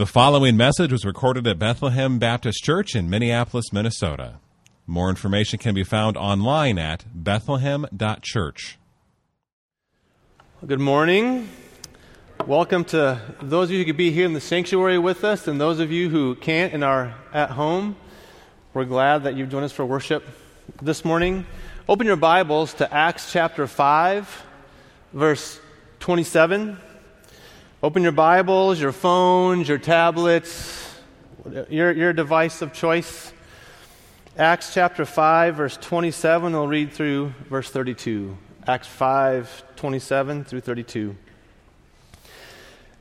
The following message was recorded at Bethlehem Baptist Church in Minneapolis, Minnesota. More information can be found online at bethlehem.church. Good morning. Welcome to those of you who could be here in the sanctuary with us and those of you who can't and are at home. We're glad that you've joined us for worship this morning. Open your Bibles to Acts chapter 5, verse 27. Open your Bibles, your phones, your tablets, your device of choice. Acts chapter 5, verse 27, I'll read through verse 32. Acts 5, 27 through 32.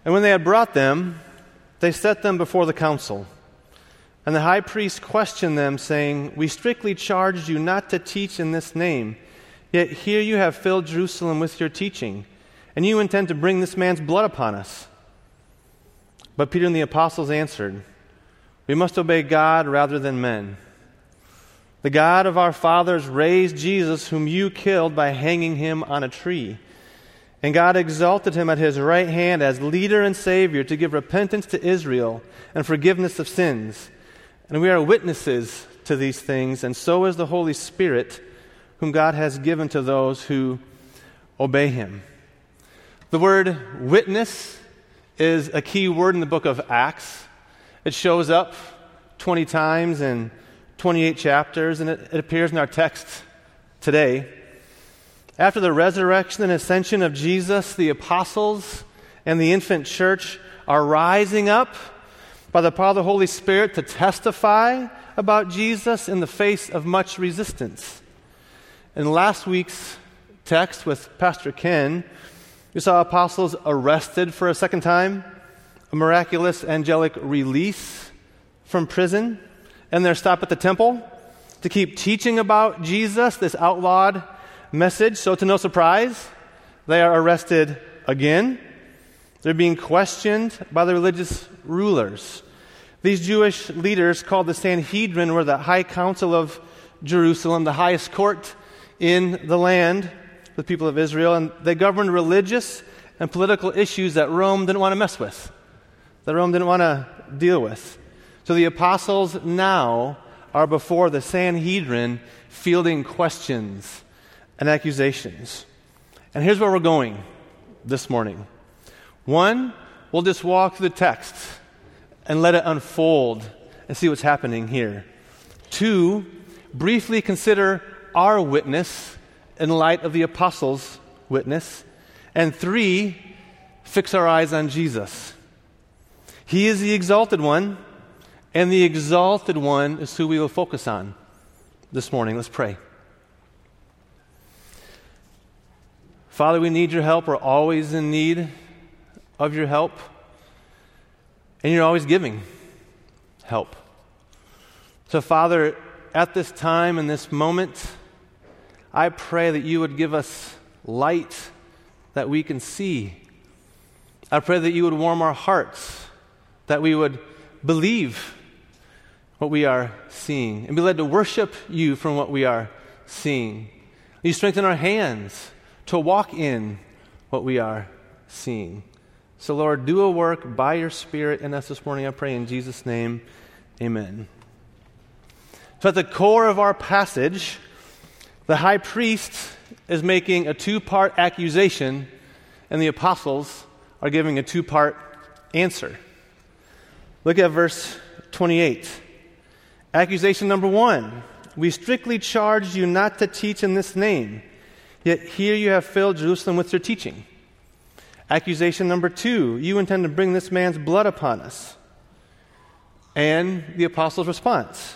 And when they had brought them, they set them before the council. And the high priest questioned them, saying, "We strictly charged you not to teach in this name, yet here you have filled Jerusalem with your teaching. And you intend to bring this man's blood upon us." But Peter and the apostles answered, "We must obey God rather than men. The God of our fathers raised Jesus, whom you killed by hanging him on a tree. And God exalted him at his right hand as leader and savior to give repentance to Israel and forgiveness of sins. And we are witnesses to these things, and so is the Holy Spirit, whom God has given to those who obey him." The word witness is a key word in the book of Acts. It shows up 20 times in 28 chapters, and it appears in our text today. After the resurrection and ascension of Jesus, the apostles and the infant church are rising up by the power of the Holy Spirit to testify about Jesus in the face of much resistance. In last week's text with Pastor Ken, we saw apostles arrested for a second time, a miraculous angelic release from prison, and their stop at the temple to keep teaching about Jesus, this outlawed message. So to no surprise, they are arrested again. They're being questioned by the religious rulers. These Jewish leaders called the Sanhedrin were the high council of Jerusalem, the highest court in the land, the people of Israel, and they governed religious and political issues that Rome didn't want to mess with, that Rome didn't want to deal with. So the apostles now are before the Sanhedrin fielding questions and accusations. And here's where we're going this morning. One, we'll just walk through the text and let it unfold and see what's happening here. Two, briefly consider our witness in light of the apostles' witness. And three, fix our eyes on Jesus. He is the exalted one, and the exalted one is who we will focus on this morning. Let's pray. Father, we need your help. We're always in need of your help, and you're always giving help. So, Father, at this time, in this moment, I pray that you would give us light that we can see. I pray that you would warm our hearts, that we would believe what we are seeing and be led to worship you from what we are seeing. You strengthen our hands to walk in what we are seeing. So, Lord, do a work by your Spirit in us this morning, I pray in Jesus' name, amen. So at the core of our passage, the high priest is making a two-part accusation, and the apostles are giving a two-part answer. Look at verse 28. Accusation number one, "We strictly charged you not to teach in this name, yet here you have filled Jerusalem with your teaching." Accusation number two, "You intend to bring this man's blood upon us." And the apostles' response.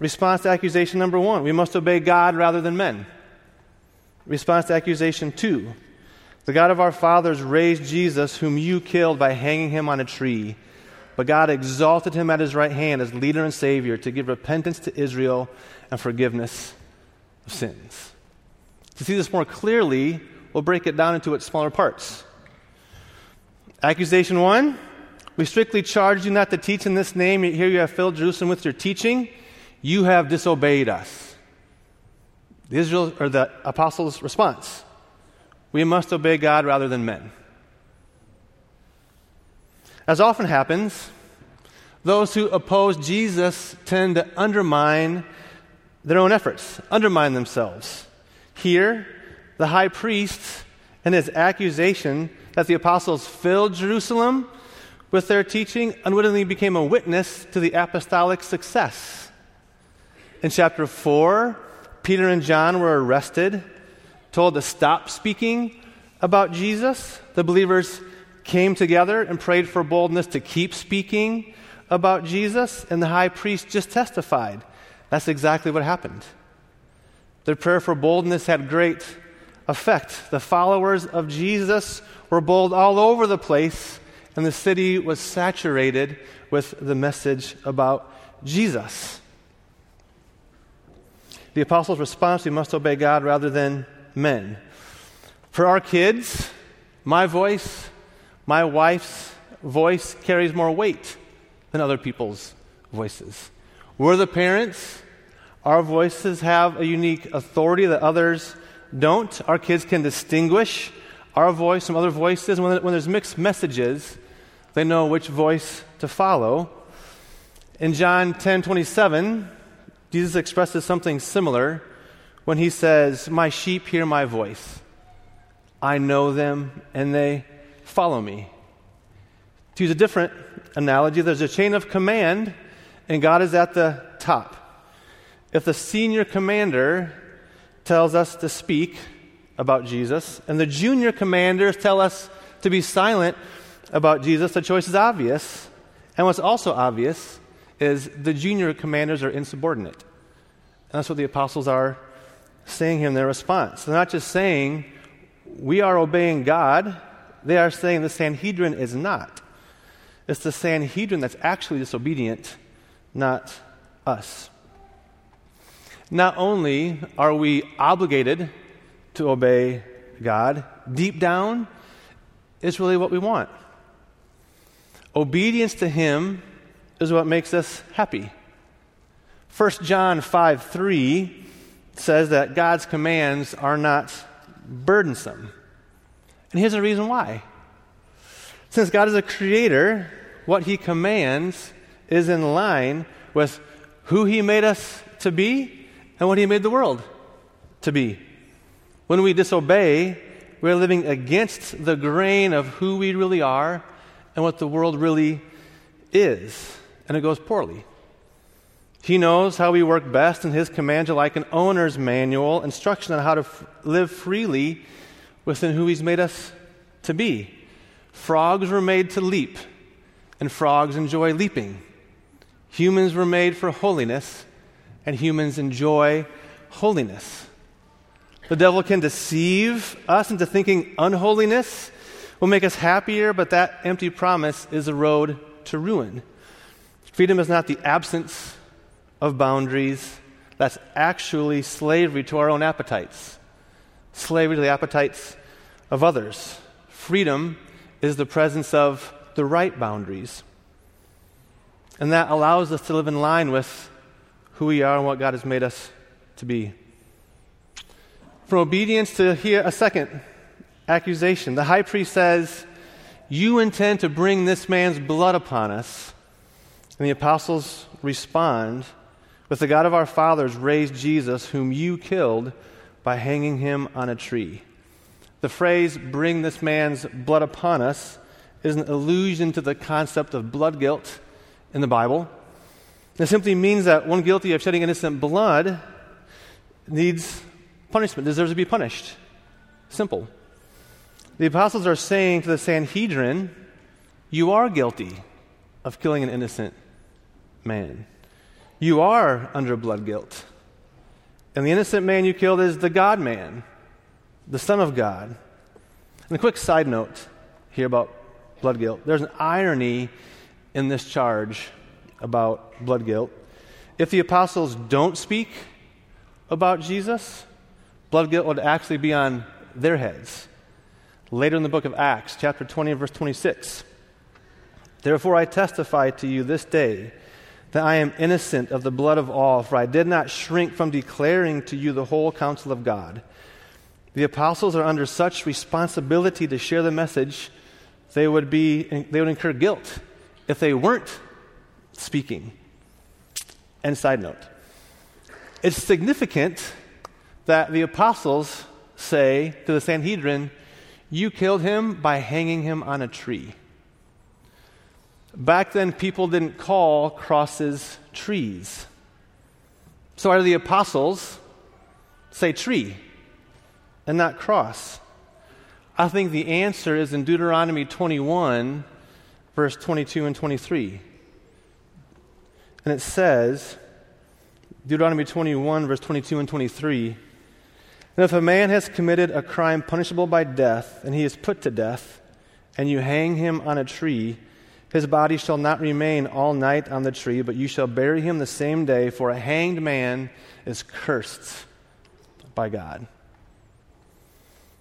Response to accusation number one, "We must obey God rather than men." Response to accusation two, "The God of our fathers raised Jesus, whom you killed by hanging him on a tree, but God exalted him at his right hand as leader and savior to give repentance to Israel and forgiveness of sins." To see this more clearly, we'll break it down into its smaller parts. Accusation one, "We strictly charged you not to teach in this name, yet here you have filled Jerusalem with your teaching. You have disobeyed us." The apostles' response, "We must obey God rather than men." As often happens, those who oppose Jesus tend to undermine their own efforts, undermine themselves. Here, the high priest and his accusation that the apostles filled Jerusalem with their teaching unwittingly became a witness to the apostolic success. In chapter 4, Peter and John were arrested, told to stop speaking about Jesus. The believers came together and prayed for boldness to keep speaking about Jesus, and the high priest just testified. That's exactly what happened. Their prayer for boldness had great effect. The followers of Jesus were bold all over the place, and the city was saturated with the message about Jesus. The apostles' response, we must obey God rather than men. For our kids, my voice, my wife's voice carries more weight than other people's voices. We're the parents. Our voices have a unique authority that others don't. Our kids can distinguish our voice from other voices. When there's mixed messages, they know which voice to follow. In John 10:27, Jesus expresses something similar when he says, "My sheep hear my voice. I know them, and they follow me." To use a different analogy, there's a chain of command, and God is at the top. If the senior commander tells us to speak about Jesus, and the junior commanders tell us to be silent about Jesus, the choice is obvious. And what's also obvious is the junior commanders are insubordinate. And that's what the apostles are saying here in their response. They're not just saying, we are obeying God. They are saying the Sanhedrin is not. It's the Sanhedrin that's actually disobedient, not us. Not only are we obligated to obey God, deep down, it's really what we want. Obedience to Him is what makes us happy. 1 John 5:3 says that God's commands are not burdensome. And here's the reason why. Since God is a creator, what He commands is in line with who He made us to be and what He made the world to be. When we disobey, we're living against the grain of who we really are and what the world really is, and it goes poorly. He knows how we work best, and His commands are like an owner's manual, instruction on how to live freely within who He's made us to be. Frogs were made to leap, and frogs enjoy leaping. Humans were made for holiness, and humans enjoy holiness. The devil can deceive us into thinking unholiness will make us happier, but that empty promise is a road to ruin. Freedom is not the absence of boundaries. That's actually slavery to our own appetites, slavery to the appetites of others. Freedom is the presence of the right boundaries. And that allows us to live in line with who we are and what God has made us to be. From obedience to here, a second accusation. The high priest says, you intend to bring this man's blood upon us. And the apostles respond with, the God of our fathers raised Jesus, whom you killed by hanging him on a tree. The phrase, bring this man's blood upon us, is an allusion to the concept of blood guilt in the Bible. It simply means that one guilty of shedding innocent blood needs punishment, deserves to be punished. Simple. The apostles are saying to the Sanhedrin, you are guilty of killing an innocent man. You are under blood guilt. And the innocent man you killed is the God-man, the Son of God. And a quick side note here about blood guilt. There's an irony in this charge about blood guilt. If the apostles don't speak about Jesus, blood guilt would actually be on their heads. Later in the book of Acts, chapter 20, verse 26, therefore I testify to you this day that I am innocent of the blood of all, for I did not shrink from declaring to you the whole counsel of God. The apostles are under such responsibility to share the message they would incur guilt if they weren't speaking. And side note, it's significant that the apostles say to the Sanhedrin, "You killed him by hanging him on a tree." Back then, people didn't call crosses trees. So why do the apostles say tree and not cross? I think the answer is in Deuteronomy 21, verse 22 and 23. And it says, Deuteronomy 21, verse 22 and 23, "And if a man has committed a crime punishable by death, and he is put to death, and you hang him on a tree, his body shall not remain all night on the tree, but you shall bury him the same day, for a hanged man is cursed by God."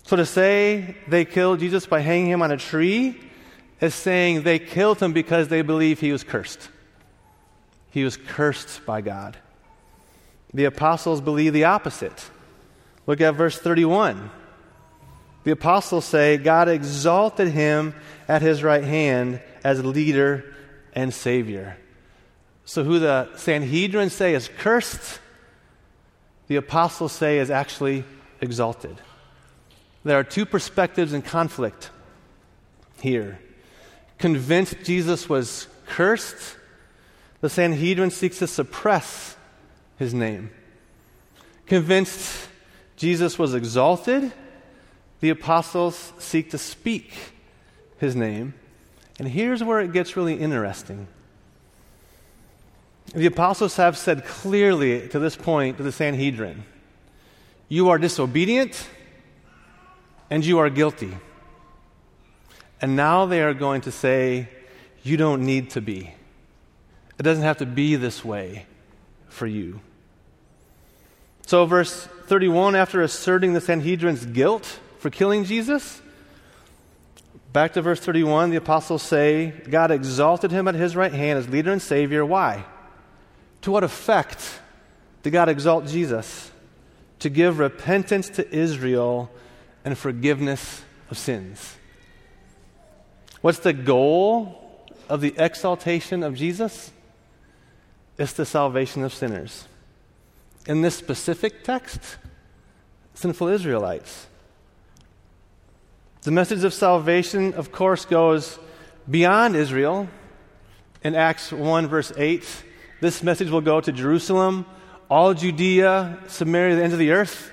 So to say they killed Jesus by hanging him on a tree is saying they killed him because they believe he was cursed. He was cursed by God. The apostles believe the opposite. Look at verse 31. The apostles say, "God exalted him at his right hand as leader and savior." So who the Sanhedrin say is cursed, the apostles say is actually exalted. There are two perspectives in conflict here. Convinced Jesus was cursed, the Sanhedrin seeks to suppress his name. Convinced Jesus was exalted, the apostles seek to speak his name. And here's where it gets really interesting. The apostles have said clearly to this point to the Sanhedrin, "You are disobedient and you are guilty." And now they are going to say, "You don't need to be. It doesn't have to be this way for you." So verse 31, after asserting the Sanhedrin's guilt for killing Jesus, back to verse 31, the apostles say, "God exalted him at his right hand as leader and savior." Why? To what effect did God exalt Jesus? To give repentance to Israel and forgiveness of sins. What's the goal of the exaltation of Jesus? It's the salvation of sinners. In this specific text, sinful Israelites. The message of salvation, of course, goes beyond Israel. In Acts 1, verse 8, this message will go to Jerusalem, all Judea, Samaria, the ends of the earth.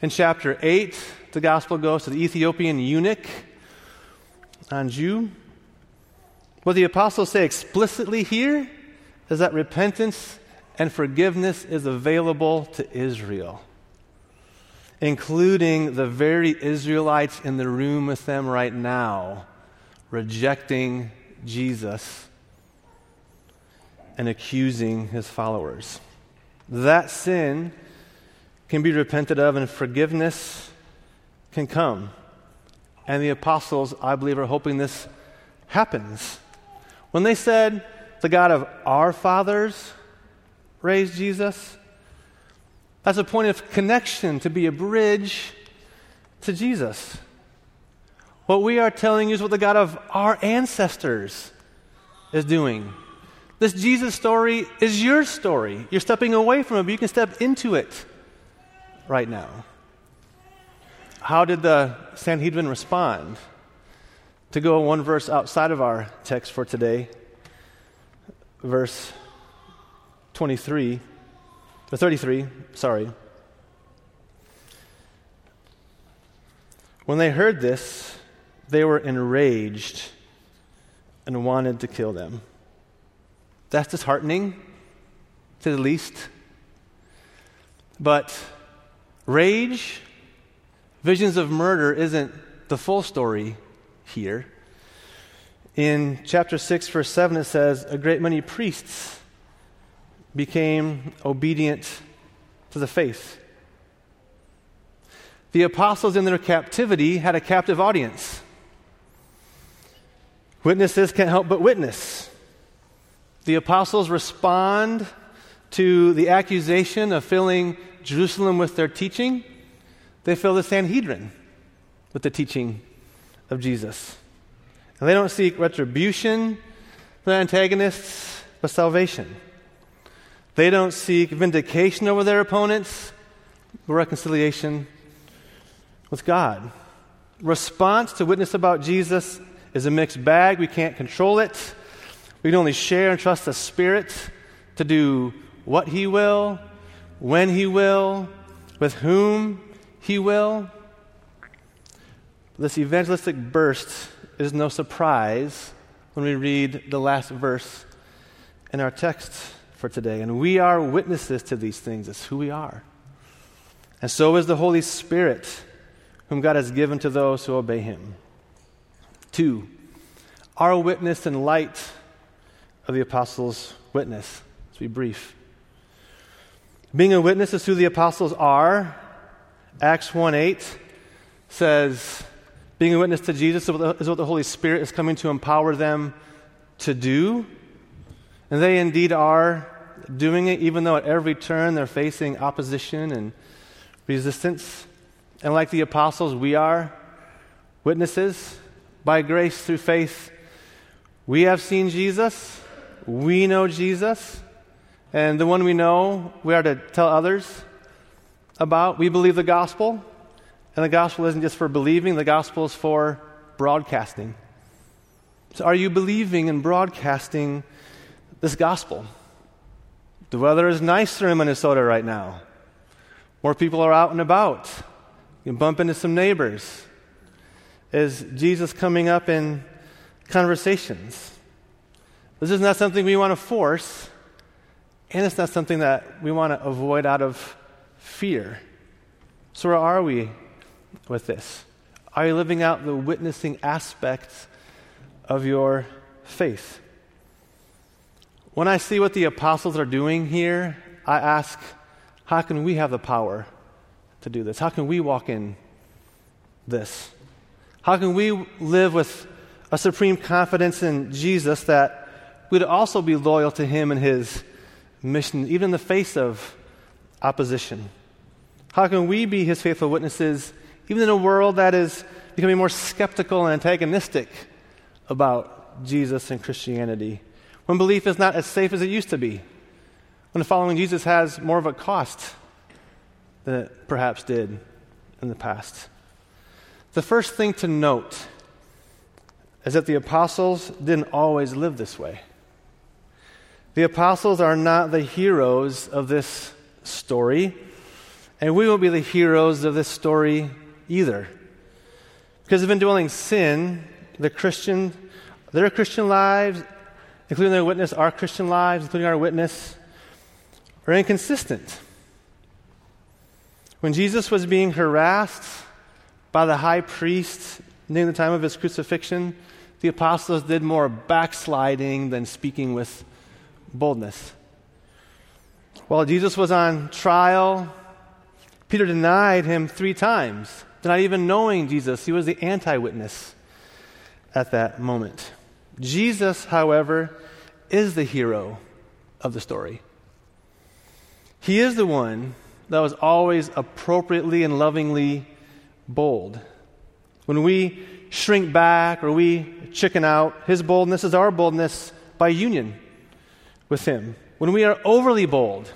In chapter 8, the gospel goes to the Ethiopian eunuch, Anjou. What the apostles say explicitly here is that repentance and forgiveness is available to Israel, including the very Israelites in the room with them right now, rejecting Jesus and accusing his followers. That sin can be repented of and forgiveness can come. And the apostles, I believe, are hoping this happens. When they said, "The God of our fathers raised Jesus," that's a point of connection to be a bridge to Jesus. What we are telling you is what the God of our ancestors is doing. This Jesus story is your story. You're stepping away from it, but you can step into it right now. How did the Sanhedrin respond? To go one verse outside of our text for today, verse 23, or 33, sorry. When they heard this, they were enraged and wanted to kill them. That's disheartening, to the least. But rage, visions of murder isn't the full story here. In chapter 6, verse 7, it says, "A great many priests became obedient to the faith." The apostles in their captivity had a captive audience. Witnesses can't help but witness. The apostles respond to the accusation of filling Jerusalem with their teaching. They fill the Sanhedrin with the teaching of Jesus. And they don't seek retribution for their antagonists, but salvation. They don't seek vindication over their opponents, but reconciliation with God. Response to witness about Jesus is a mixed bag. We can't control it. We can only share and trust the Spirit to do what He will, when He will, with whom He will. This evangelistic burst is no surprise when we read the last verse in our text for today. And we are witnesses to these things. It's who we are. And so is the Holy Spirit, whom God has given to those who obey Him. 2, our witness in light of the apostles' witness. Let's be brief. Being a witness is who the apostles are. Acts 1:8 says, being a witness to Jesus is what the Holy Spirit is coming to empower them to do. And they indeed are doing it, even though at every turn they're facing opposition and resistance. And like the apostles, we are witnesses. By grace through faith, we have seen Jesus, we know Jesus, and the one we know, we are to tell others about. We believe the gospel, and the gospel isn't just for believing, the gospel is for broadcasting. So are you believing and broadcasting this gospel? The weather is nicer in Minnesota right now. More people are out and about. You bump into some neighbors. Is Jesus coming up in conversations? This is not something we want to force, and it's not something that we want to avoid out of fear. So where are we with this? Are you living out the witnessing aspects of your faith? When I see what the apostles are doing here, I ask, how can we have the power to do this? How can we walk in this? How can we live with a supreme confidence in Jesus that we'd also be loyal to Him and His mission, even in the face of opposition? How can we be His faithful witnesses, even in a world that is becoming more skeptical and antagonistic about Jesus and Christianity, when belief is not as safe as it used to be, when following Jesus has more of a cost than it perhaps did in the past? The first thing to note is that the apostles didn't always live this way. The apostles are not the heroes of this story, and we won't be the heroes of this story either. Because of indwelling sin, their Christian lives, including their witness, our Christian lives, including our witness, are inconsistent. When Jesus was being harassed by the high priest near the time of His crucifixion, the apostles did more backsliding than speaking with boldness. While Jesus was on trial, Peter denied Him 3 times, not even knowing Jesus. He was the anti-witness at that moment. Jesus, however, is the hero of the story. He is the one that was always appropriately and lovingly bold. When we shrink back or we chicken out, His boldness is our boldness by union with Him. When we are overly bold,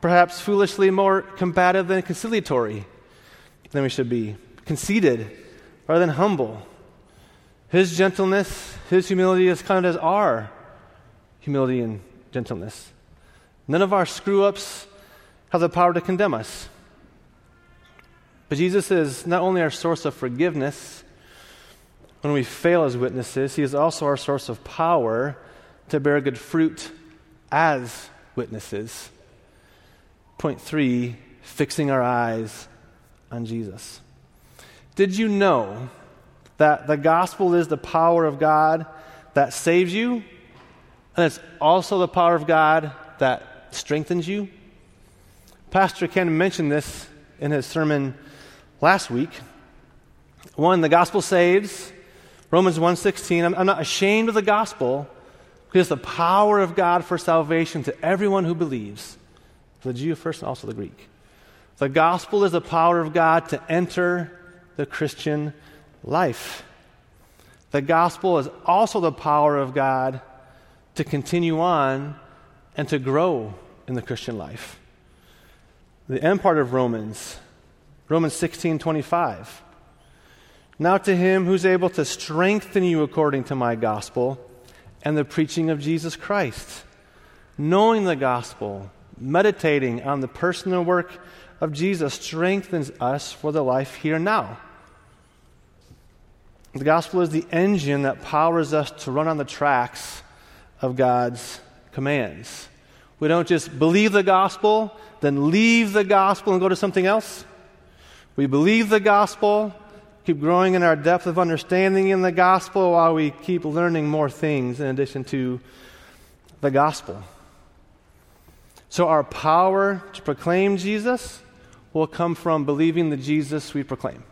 perhaps foolishly more combative than conciliatory than we should be, conceited rather than humble, His gentleness, His humility is counted as our humility and gentleness. None of our screw-ups have the power to condemn us. But Jesus is not only our source of forgiveness when we fail as witnesses, He is also our source of power to bear good fruit as witnesses. Point 3, fixing our eyes on Jesus. Did you know that the gospel is the power of God that saves you, and it's also the power of God that strengthens you? Pastor Ken mentioned this in his sermon last week. 1, the gospel saves. Romans 1:16, I'm not ashamed of the gospel because it's the power of God for salvation to everyone who believes, the Jew first and also the Greek. The gospel is the power of God to enter the Christian life. The gospel is also the power of God to continue on and to grow in the Christian life. The end part of Romans 16:25. Now to him who's able to strengthen you according to my gospel and the preaching of Jesus Christ. Knowing the gospel, meditating on the personal work of Jesus strengthens us for the life here now. The gospel is the engine that powers us to run on the tracks of God's commands. We don't just believe the gospel, then leave the gospel and go to something else. We believe the gospel, keep growing in our depth of understanding in the gospel while we keep learning more things in addition to the gospel. So our power to proclaim Jesus will come from believing the Jesus we proclaim.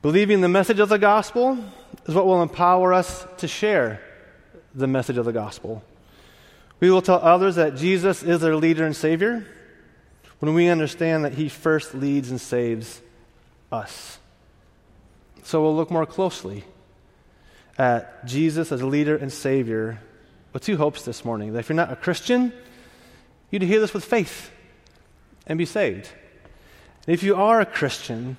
Believing the message of the gospel is what will empower us to share the message of the gospel. We will tell others that Jesus is their leader and savior when we understand that he first leads and saves us. So we'll look more closely at Jesus as leader and savior with two hopes this morning. That if you're not a Christian, you'd hear this with faith and be saved. And if you are a Christian,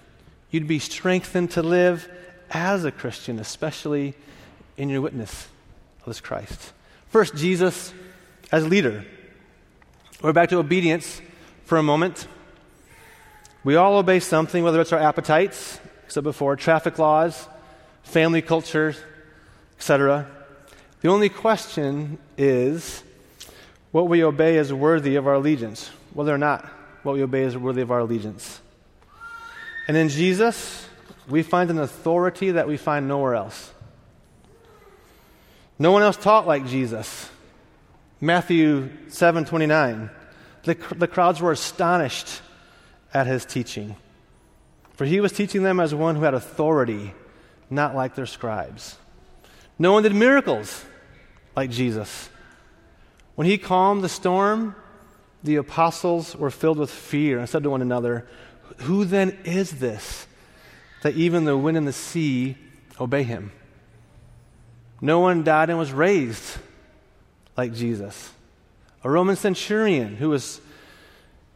you'd be strengthened to live as a Christian, especially in your witness of this Christ. First, Jesus as leader. We're back to obedience for a moment. We all obey something, whether it's our appetites, except before, traffic laws, family culture, etc. The only question is what we obey is worthy of our allegiance, whether or not what we obey is worthy of our allegiance. And in Jesus, we find an authority that we find nowhere else. No one else taught like Jesus. Matthew 7:29. The crowds were astonished at his teaching, for he was teaching them as one who had authority, not like their scribes. No one did miracles like Jesus. When he calmed the storm, the apostles were filled with fear and said to one another, "Who then is this, that even the wind and the sea obey him?" No one died and was raised like Jesus. A Roman centurion who was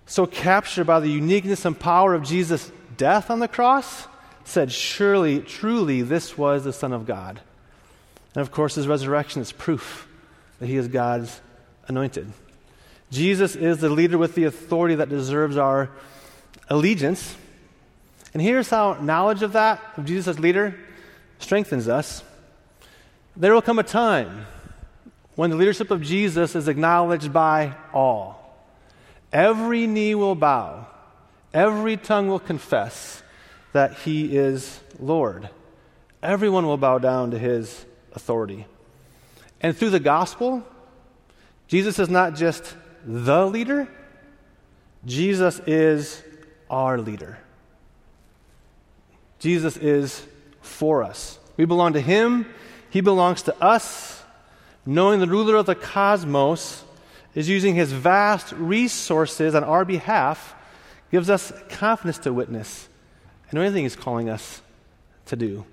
so captured by the uniqueness and power of Jesus' death on the cross said, "Surely, truly, this was the Son of God." And of course, his resurrection is proof that he is God's anointed. Jesus is the leader with the authority that deserves our allegiance. And here's how knowledge of that, of Jesus as leader, strengthens us. There will come a time when the leadership of Jesus is acknowledged by all. Every knee will bow, every tongue will confess that he is Lord. Everyone will bow down to his authority. And through the gospel, Jesus is not just the leader, Jesus is our leader. Jesus is for us. We belong to him. He belongs to us. Knowing the ruler of the cosmos is using his vast resources on our behalf gives us confidence to witness and anything he's calling us to do.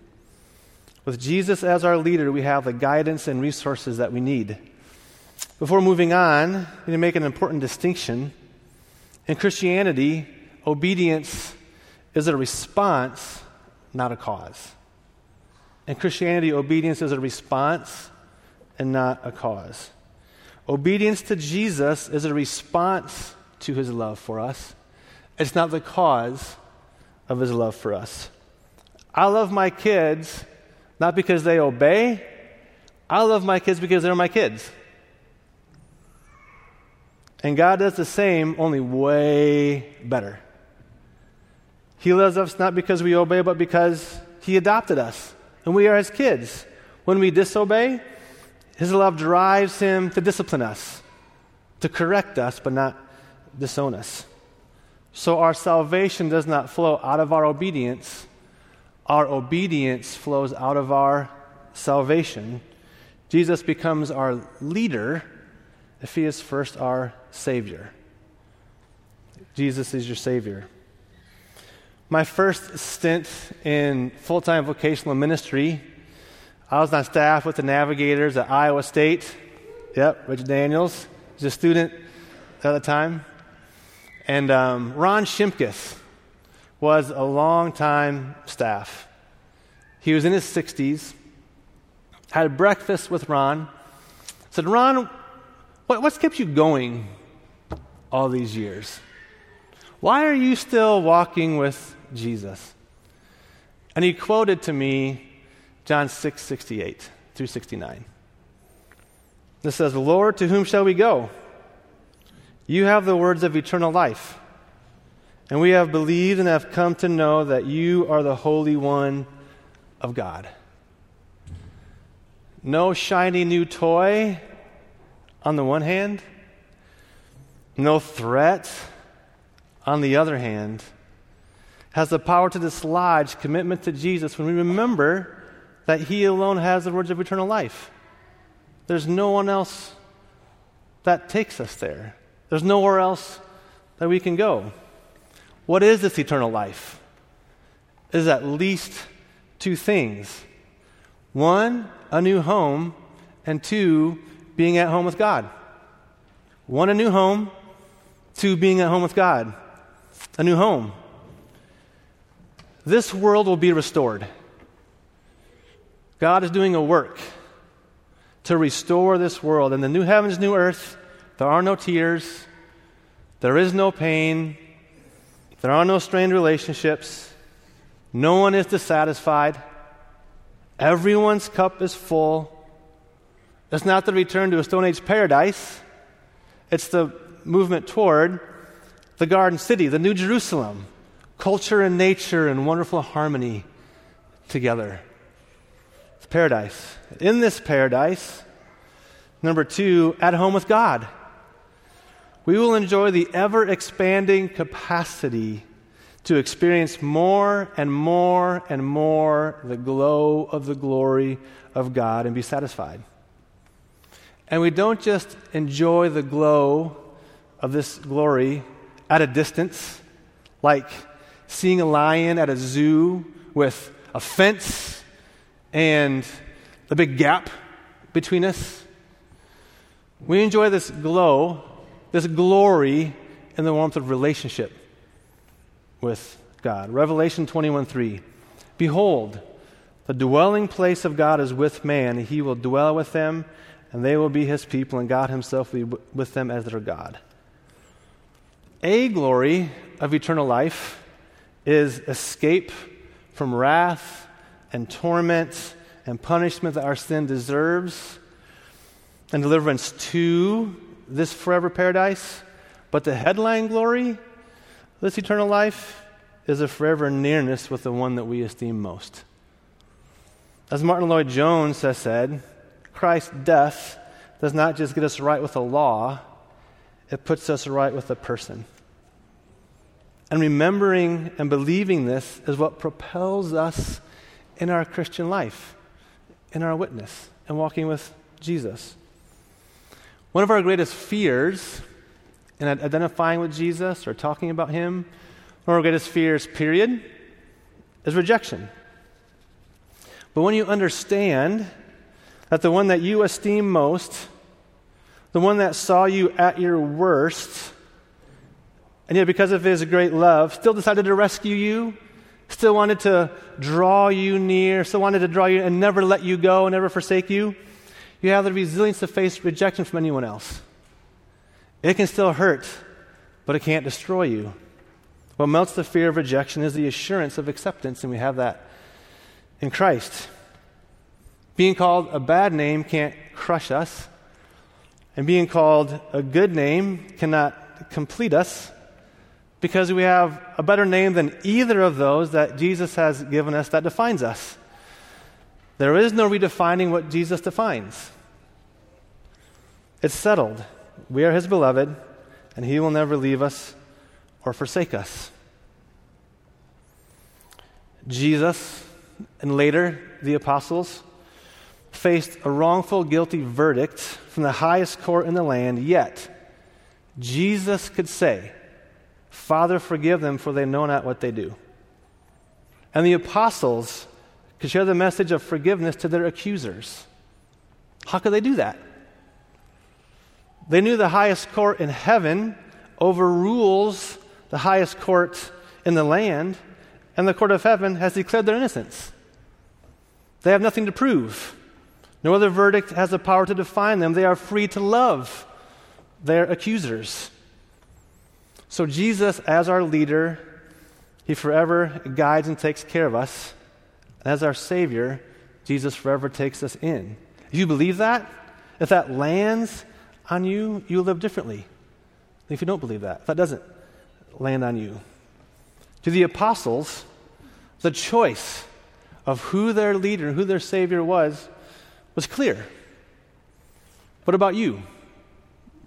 With Jesus as our leader, we have the guidance and resources that we need. Before moving on, I need to make an important distinction. In Christianity, obedience is a response, not a cause. In Christianity, obedience is a response and not a cause. Obedience to Jesus is a response to his love for us. It's not the cause of his love for us. I love my kids not because they obey. I love my kids because they're my kids. And God does the same, only way better. He loves us not because we obey, but because he adopted us, and we are his kids. When we disobey, his love drives him to discipline us, to correct us, but not disown us. So our salvation does not flow out of our obedience flows out of our salvation. Jesus becomes our leader if he is first our Savior. Jesus is your Savior. My first stint in full-time vocational ministry I was on staff with the Navigators at Iowa State. Yep, Richard Daniels was a student at the time. And Ron Shimkus was a long-time staff. He was in his 60s. Had a breakfast with Ron. Said, Ron, what's kept you going all these years? Why are you still walking with Jesus? And he quoted to me John 6:68 through 69. This says, Lord, to whom shall we go? You have the words of eternal life. And we have believed and have come to know that you are the Holy One of God. No shiny new toy on the one hand. No threat on the other hand. Has the power to dislodge commitment to Jesus when we remember that he alone has the words of eternal life. There's no one else that takes us there. There's nowhere else that we can go. What is this eternal life? It is at least two things. One, a new home, and two, being at home with God. One, a new home, two, being at home with God. A new home. This world will be restored. God is doing a work to restore this world. In the new heavens, new earth, there are no tears, there is no pain, there are no strained relationships. No one is dissatisfied. Everyone's cup is full. It's not the return to a Stone Age paradise. It's the movement toward the Garden City, the New Jerusalem. Culture and nature and wonderful harmony together. It's paradise. In this paradise, number two, at home with God. We will enjoy the ever-expanding capacity to experience more and more and more the glow of the glory of God and be satisfied. And we don't just enjoy the glow of this glory at a distance, like seeing a lion at a zoo with a fence and a big gap between us. We enjoy this glow, this glory in the warmth of relationship with God. Revelation 21:3. Behold, the dwelling place of God is with man. He will dwell with them, and they will be his people, and God himself will be with them as their God. A glory of eternal life is escape from wrath and torment and punishment that our sin deserves, and deliverance to this forever paradise. But the headline glory, this eternal life, is a forever nearness with the one that we esteem most. As Martyn Lloyd-Jones has said, Christ's death does not just get us right with the law, it puts us right with the person. And remembering and believing this is what propels us in our Christian life, in our witness, and walking with Jesus. One of our greatest fears in identifying with Jesus or talking about him, one of our greatest fears, period, is rejection. But when you understand that the one that you esteem most, the one that saw you at your worst, and yet because of his great love, still decided to rescue you, still wanted to draw you near, still wanted to draw you and never let you go, never forsake you, you have the resilience to face rejection from anyone else. It can still hurt, but it can't destroy you. What melts the fear of rejection is the assurance of acceptance, and we have that in Christ. Being called a bad name can't crush us, and being called a good name cannot complete us, because we have a better name than either of those that Jesus has given us that defines us. There is no redefining what Jesus defines. It's settled. We are his beloved, and he will never leave us or forsake us. Jesus, and later the apostles, faced a wrongful, guilty verdict from the highest court in the land, yet Jesus could say, Father, forgive them, for they know not what they do. And the apostles could share the message of forgiveness to their accusers. How could they do that? They knew the highest court in heaven overrules the highest court in the land, and the court of heaven has declared their innocence. They have nothing to prove. No other verdict has the power to define them. They are free to love their accusers. So Jesus, as our leader, he forever guides and takes care of us. As our Savior, Jesus forever takes us in. If you believe that, if that lands on you, you'll live differently. If you don't believe that, if that doesn't land on you. To the apostles, the choice of who their leader, who their Savior was clear. What about you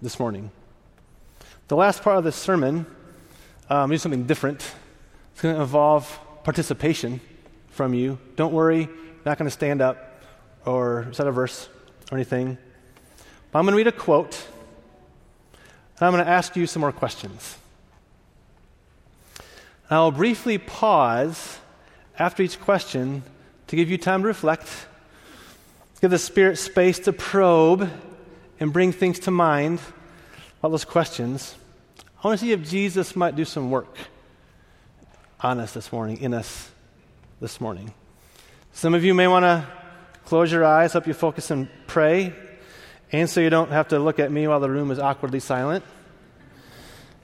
this morning? The last part of this sermon is something different. It's going to involve participation from you. Don't worry, you're not going to stand up or set a verse or anything. But I'm going to read a quote, and I'm going to ask you some more questions. I'll briefly pause after each question to give you time to reflect, give the Spirit space to probe and bring things to mind about those questions. I want to see if Jesus might do some work on us this morning, in us this morning. Some of you may want to close your eyes, help you focus and pray, and so you don't have to look at me while the room is awkwardly silent.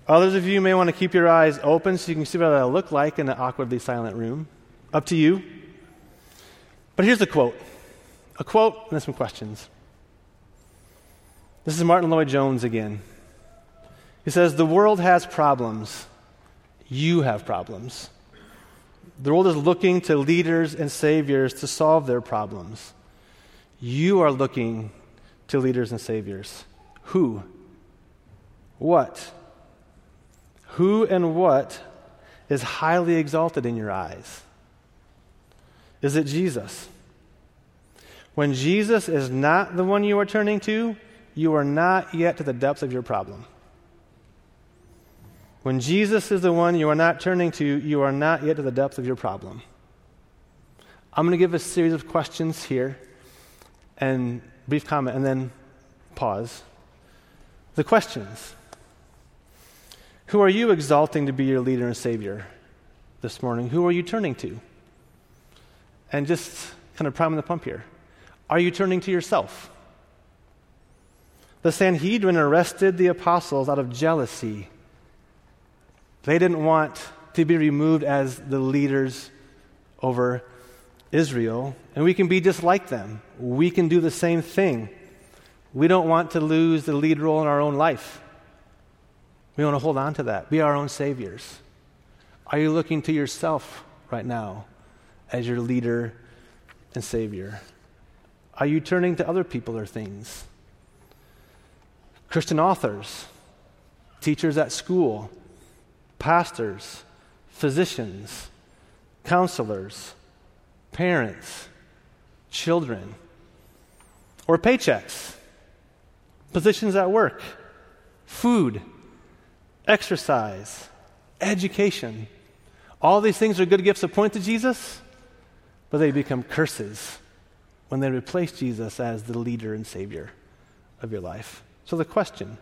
Others of you may want to keep your eyes open so you can see what I look like in an awkwardly silent room. Up to you. But here's the quote. A quote and then some questions. This is Martyn Lloyd-Jones again. He says, "The world has problems. You have problems. The world is looking to leaders and saviors to solve their problems. You are looking to leaders and saviors. Who? What? Who and what is highly exalted in your eyes? Is it Jesus? When Jesus is not the one you are turning to, you are not yet to the depths of your problem. When Jesus is the one you are not turning to, you are not yet to the depths of your problem." I'm going to give a series of questions here and brief comment and then pause. The questions. Who are you exalting to be your leader and savior this morning? Who are you turning to? And just kind of priming the pump here. Are you turning to yourself? The Sanhedrin arrested the apostles out of jealousy. They didn't want to be removed as the leaders over Israel, and we can be just like them. We can do the same thing. We don't want to lose the lead role in our own life. We want to hold on to that, be our own saviors. Are you looking to yourself right now as your leader and savior? Are you turning to other people or things? Christian authors, teachers at school, pastors, physicians, counselors, parents, children, or paychecks, positions at work, food, exercise, education. All these things are good gifts that point to Jesus, but they become curses when they replace Jesus as the leader and savior of your life. So the question,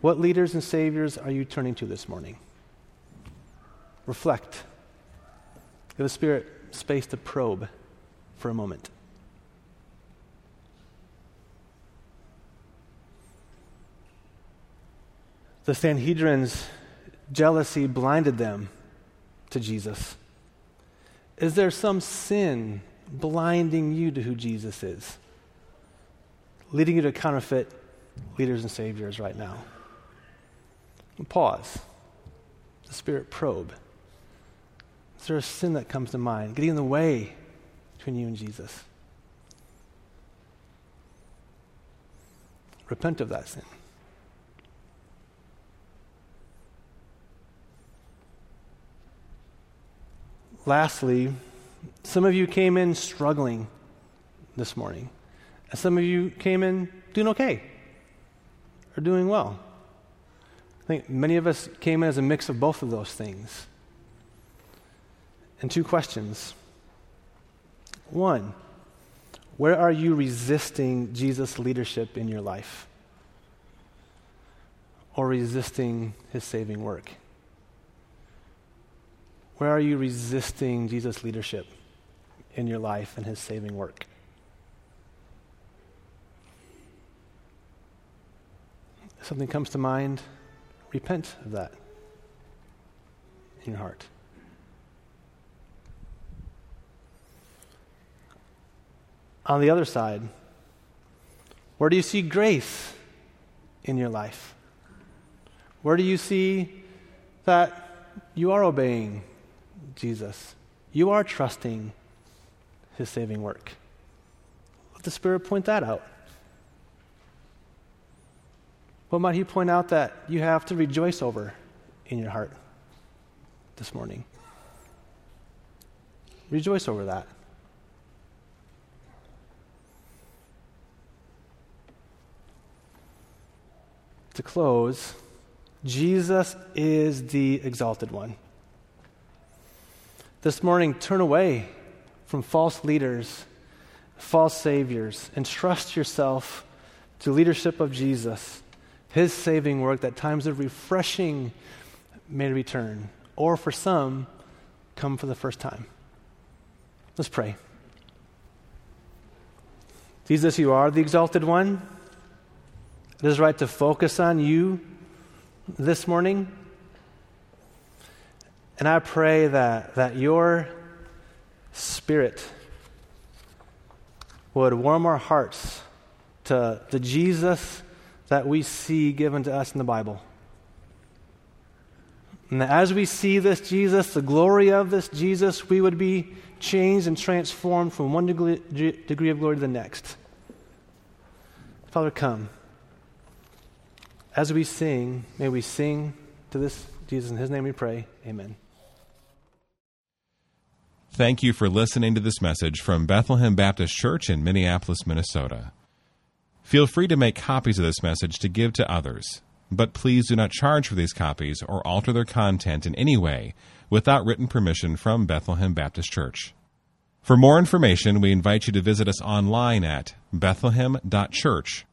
what leaders and saviors are you turning to this morning? Reflect. Give the Spirit space to probe for a moment. The Sanhedrin's jealousy blinded them to Jesus. Is there some sin blinding you to who Jesus is, leading you to counterfeit leaders and saviors right now? Pause. The Spirit probe. Is there a sin that comes to mind, getting in the way between you and Jesus? Repent of that sin. Lastly, some of you came in struggling this morning, and some of you came in doing okay or doing well. I think many of us came in as a mix of both of those things. And two questions. one, where are you resisting Jesus' leadership in your life? Or resisting his saving work? Where are you resisting Jesus' leadership in your life and his saving work? If something comes to mind, repent of that in your heart. On the other side, where do you see grace in your life? Where do you see that you are obeying Jesus? You are trusting his saving work. Let the Spirit point that out. What might he point out that you have to rejoice over in your heart this morning? Rejoice over that. To close, Jesus is the exalted one. This morning, turn away from false leaders, false saviors, and trust yourself to leadership of Jesus, his saving work that times of refreshing may return, or for some, come for the first time. Let's pray. Jesus, you are the exalted one. It is right to focus on you this morning. And I pray that your Spirit would warm our hearts to the Jesus that we see given to us in the Bible. And that as we see this Jesus, the glory of this Jesus, we would be changed and transformed from one degree of glory to the next. Father, come. As we sing, may we sing to this Jesus. In his name we pray. Amen. Thank you for listening to this message from Bethlehem Baptist Church in Minneapolis, Minnesota. Feel free to make copies of this message to give to others, but please do not charge for these copies or alter their content in any way without written permission from Bethlehem Baptist Church. For more information, we invite you to visit us online at bethlehem.church.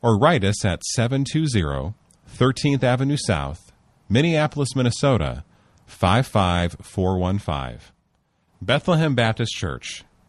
Or write us at 720 13th Avenue South, Minneapolis, Minnesota, 55415. Bethlehem Baptist Church,